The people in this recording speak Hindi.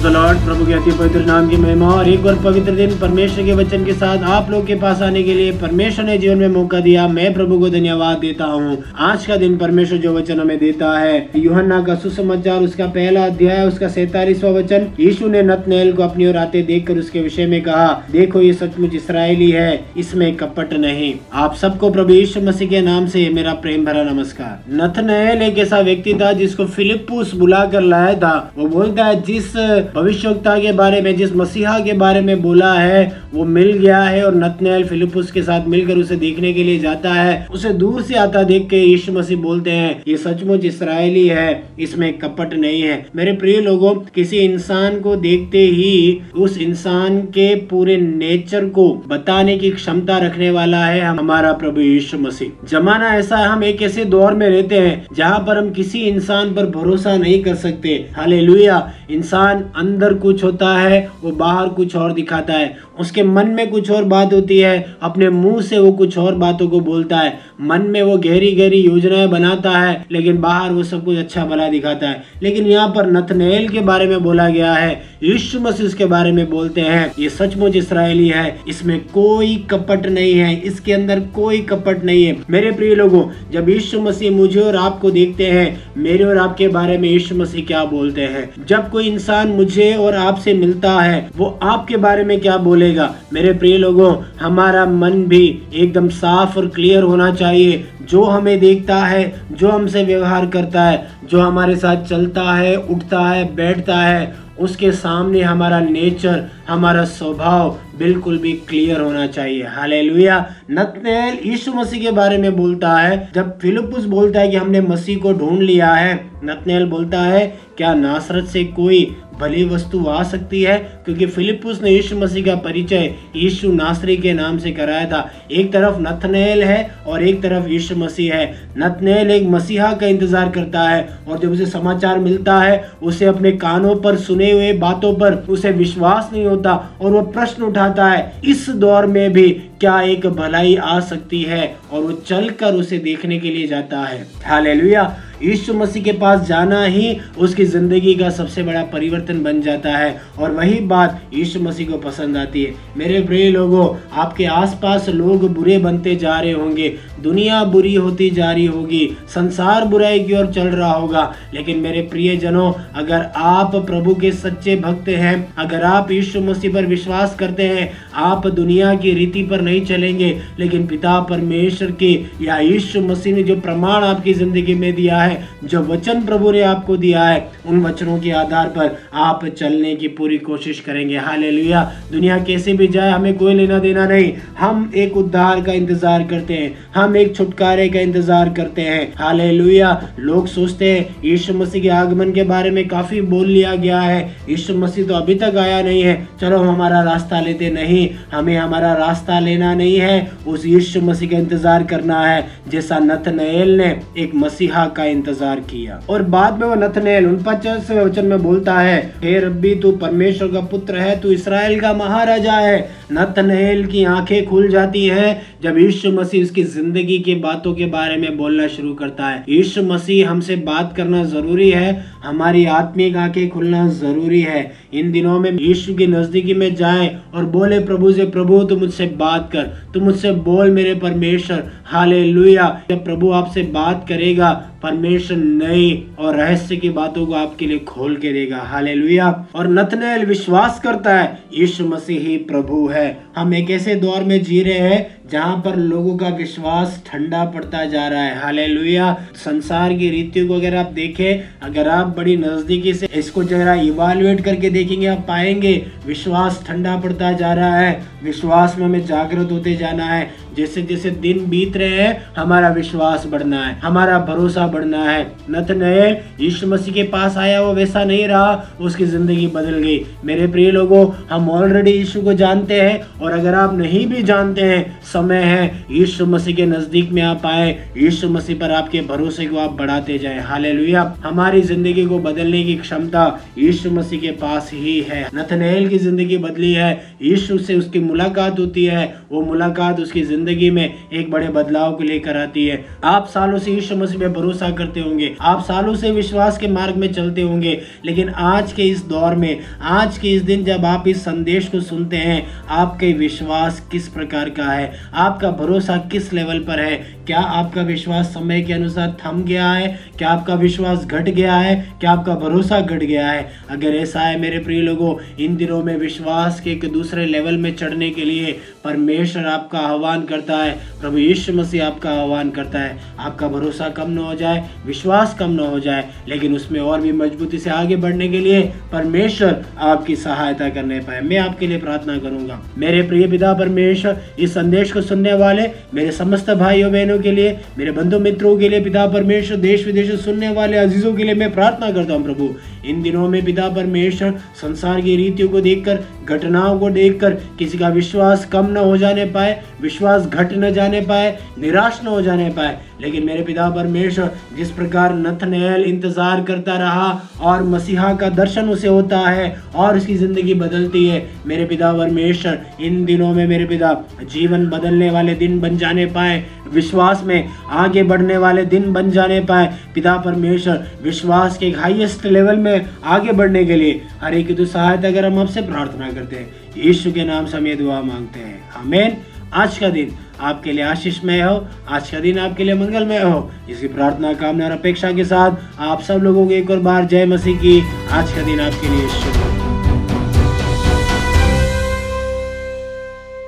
Praise the Lord. प्रभु के अति पवित्र नाम की महिमा। और एक और पवित्र दिन परमेश्वर के वचन के साथ आप लोग के पास आने के लिए परमेश्वर ने जीवन में मौका दिया। मैं प्रभु को धन्यवाद देता हूँ। आज का दिन परमेश्वर जो वचन हमें देता है, यूहन्ना का सुसमाचार उसका पहला अध्याय उसका 47वां वचन। यीशु ने नतनएल को अपनी ओर आते देखकर उसके विषय में कहा, देखो ये सचमुच इसराइली है, इसमें कपट नहीं। आप सबको प्रभु यीशु मसीह के नाम से मेरा प्रेम भरा नमस्कार। नतनएल एक ऐसा व्यक्ति था जिसको फिलिप्पुस बुला कर लाया था। वो बोलता है, जिस भविष्यवक्ता के बारे में, जिस मसीहा के बारे में बोला है वो मिल गया है। और नतनएल फिलिप्पुस के साथ मिलकर उसे देखने के लिए जाता है। उसे दूर से आता देख के यीशु मसीह बोलते हैं, ये सचमुच इसराइली है, इसमें कपट नहीं है। मेरे प्रिय लोगों, किसी इंसान को देखते ही उस इंसान के पूरे नेचर को बताने की क्षमता रखने वाला है हमारा प्रभु यीशु मसीह। जमाना ऐसा है, हम एक ऐसे दौर में रहते हैं जहाँ पर हम किसी इंसान पर भरोसा नहीं कर सकते। हालेलुया। इंसान अंदर कुछ होता है, वो बाहर कुछ और दिखाता है। उसके मन में कुछ और बात होती है, अपने मुंह से वो कुछ और बातों को बोलता है। मन में वो गहरी गहरी योजनाएं बनाता है, लेकिन बाहर वो सब कुछ अच्छा भला दिखाता है। लेकिन यहाँ पर नतनएल के बारे में बोला गया है, यीशु मसीह उसके बारे में बोलते हैं, ये सचमुच इसराइली है, इसमें कोई कपट नहीं है, इसके अंदर कोई कपट नहीं है। मेरे प्रिय लोगों, जब यीशु मसीह मुझे और आपको देखते हैं, मेरे और आपके बारे में यीशु मसीह क्या बोलते हैं? जब कोई इंसान मुझे और आपसे मिलता है, वो आपके बारे में क्या बोले? मेरे प्रिय लोगों, हमारा मन भी एकदम साफ और क्लियर होना चाहिए। जो हमें देखता है, जो हमसे व्यवहार करता है, जो हमारे साथ चलता है, उठता है, बैठता है, उसके सामने हमारा नेचर, हमारा स्वभाव बिल्कुल भी क्लियर होना चाहिए। हालेलुया। नतनएल यीशु मसीह के बारे में बोलता है। जब फिलिप्पुस बोलता है कि हमने मसीह को ढूंढ लिया है, नतनएल बोलता है, क्या नासरत से कोई भली वस्तु आ सकती है? क्योंकि फिलिप्पुस ने यीशु मसीह का परिचय यीशु नासरी के नाम से कराया था। एक तरफ नतनएल है और एक तरफ यीशु मसीह है। नतनएल एक मसीहा का इंतजार करता है, और जब उसे समाचार मिलता है, उसे अपने कानों पर सुने हुए बातों पर उसे विश्वास नहीं होता, और वह प्रश्न उठाता है, इस दौर में भी क्या एक भलाई आ सकती है? और वो चलकर उसे देखने के लिए जाता है। हालेलुया। यीशु मसीह के पास जाना ही उसकी ज़िंदगी का सबसे बड़ा परिवर्तन बन जाता है, और वही बात यीशु मसीह को पसंद आती है। मेरे प्रिय लोगों, आपके आसपास लोग बुरे बनते जा रहे होंगे, दुनिया बुरी होती जा रही होगी, संसार बुराई की ओर चल रहा होगा। लेकिन मेरे प्रियजनों, अगर आप प्रभु के सच्चे भक्त हैं, अगर आप यीशु मसीह पर विश्वास करते हैं, आप दुनिया की रीति पर नहीं चलेंगे, लेकिन पिता परमेश्वर के या यीशु मसीह ने जो प्रमाण आपकी ज़िंदगी में दिया है, जो वचन प्रभु ने आपको दिया है, उन वचनों के आधार पर आप चलने की पूरी कोशिश करेंगे। हालेलुया। दुनिया कैसे भी जाए, हमें कोई लेना देना नहीं। हम एक उद्धार का इंतजार करते हैं, हम एक छुटकारे का इंतजार करते हैं। हालेलुया। लोग सोचते हैं, यीशु मसीह के आगमन के बारे में काफी बोल लिया गया है, यीशु मसीह तो अभी तक आया नहीं है, चलो हमारा रास्ता लेते। नहीं, हमें हमारा रास्ता लेना नहीं है, उस यीशु मसीह का इंतजार करना है, जैसा नतनएल ने एक मसीहा का इंतजार किया। और बाद में वो नतनएल 49वें वचन में बोलता है, हे रब्बी, तू परमेश्वर का पुत्र है, तू इसराइल का महाराजा है। नतनएल की आंखें खुल जाती हैं जब यीशु मसीह उसकी जिंदगी के बातों के बारे में बोलना शुरू करता है। यीशु मसीह हमसे बात करना जरूरी है, हमारी आत्मिक आंखें खुलना जरूरी है। इन दिनों में यीशु की नजदीकी में जाएं और बोले, प्रभु से, प्रभु तू मुझसे बात कर, तू मुझसे बोल मेरे परमेश्वर। हालेलुया। जब प्रभु आपसे बात करेगा, परमेश्वर नई और रहस्य की बातों को आपके लिए खोल के देगा। हालेलुया। और नतनएल विश्वास करता है, यीशु मसीह ही प्रभु है। हम एक ऐसे दौर में जी रहे हैं जहाँ पर लोगों का विश्वास ठंडा पड़ता जा रहा है। हालेलुया। संसार की रीतियों को अगर आप देखें, अगर आप बड़ी नजदीकी से इसको जरा इवैल्यूएट करके देखेंगे, आप पाएंगे विश्वास ठंडा पड़ता जा रहा है। विश्वास में हमें जागृत होते जाना है। जैसे जैसे दिन बीत रहे हैं, हमारा विश्वास बढ़ना है, हमारा भरोसा बढ़ना है। नतनएल यीशु मसीह के पास आया, वो वैसा नहीं रहा, उसकी जिंदगी बदल गई। मेरे प्रिय लोगों, हम ऑलरेडी यीशु को जानते हैं, और अगर आप नहीं भी जानते हैं, समय है यीशु मसीह के नजदीक में आप आए। यीशु मसीह पर आपके भरोसे को आप बढ़ाते जाएं। हालेलुया। हमारी जिंदगी जिंदगी को बदलने की क्षमता यीशु मसीह के पास ही है। नतनएल की जिंदगी बदली है, यीशु से उसकी मुलाकात होती है, वो मुलाकात उसकी जिंदगी में एक बड़े बदलाव को लेकर आती है। आप सालों से यीशु मसीह पे भरोसा करते होंगे, आप सालों से विश्वास के मार्ग में चलते होंगे, लेकिन आज के इस दौर में, आज के इस दिन जब आप इस संदेश को सुनते हैं, आपके विश्वास किस प्रकार का है, आपका भरोसा किस लेवल पर है? क्या आपका विश्वास समय के अनुसार थम गया है? क्या आपका विश्वास घट गया है? क्या आपका भरोसा घट गया है? अगर ऐसा है मेरे प्रिय लोगों, इन दिनों में विश्वास के एक दूसरे लेवल में चढ़ने के लिए परमेश्वर आपका आह्वान करता है, प्रभु यीशु मसीह आपका आह्वान करता है। आपका भरोसा कम ना हो जाए, विश्वास कम ना हो जाए, लेकिन उसमें और भी मजबूती से आगे बढ़ने के लिए परमेश्वर आपकी सहायता करने पाए। मैं आपके लिए प्रार्थना करूंगा। मेरे प्रिय पिता परमेश्वर, इस संदेश को सुनने वाले मेरे समस्त भाइयों बहनों के लिए, मेरे बंधु मित्रों के लिए, पिता परमेश्वर देश विदेश में सुनने वाले अजीजों के लिए मैं प्रार्थना करता हूँ। प्रभु इन दिनों में पिता परमेश्वर संसार की रीतियों को देखकर, घटनाओं को देखकर किसी का विश्वास कम न हो जाने पाए, विश्वास घट न जाने पाए, निराश न हो जाने पाए, लेकिन मेरे पिता परमेश्वर जिस प्रकार नतनएल इंतजार करता रहा और मसीहा का दर्शन उसे होता है और उसकी ज़िंदगी बदलती है, मेरे पिता परमेश्वर इन दिनों में मेरे पिता जीवन बदलने वाले दिन बन जाने पाए, विश्वास में आगे बढ़ने वाले दिन बन जाने पाए। पिता परमेश्वर विश्वास के हाईएस्ट लेवल में आगे बढ़ने के लिए हर एक की सहायता अगर हम आपसे प्रार्थना करते हैं, यीशु के नाम से हम ये दुआ मांगते हैं, आमीन। आज का दिन आपके लिए आशीषमय हो, आज का दिन आपके लिए मंगलमय हो, इसी प्रार्थना कामना और अपेक्षा के साथ आप सब लोगों को एक और बार जय मसीह की। आज का दिन आपके लिए शुभ हो।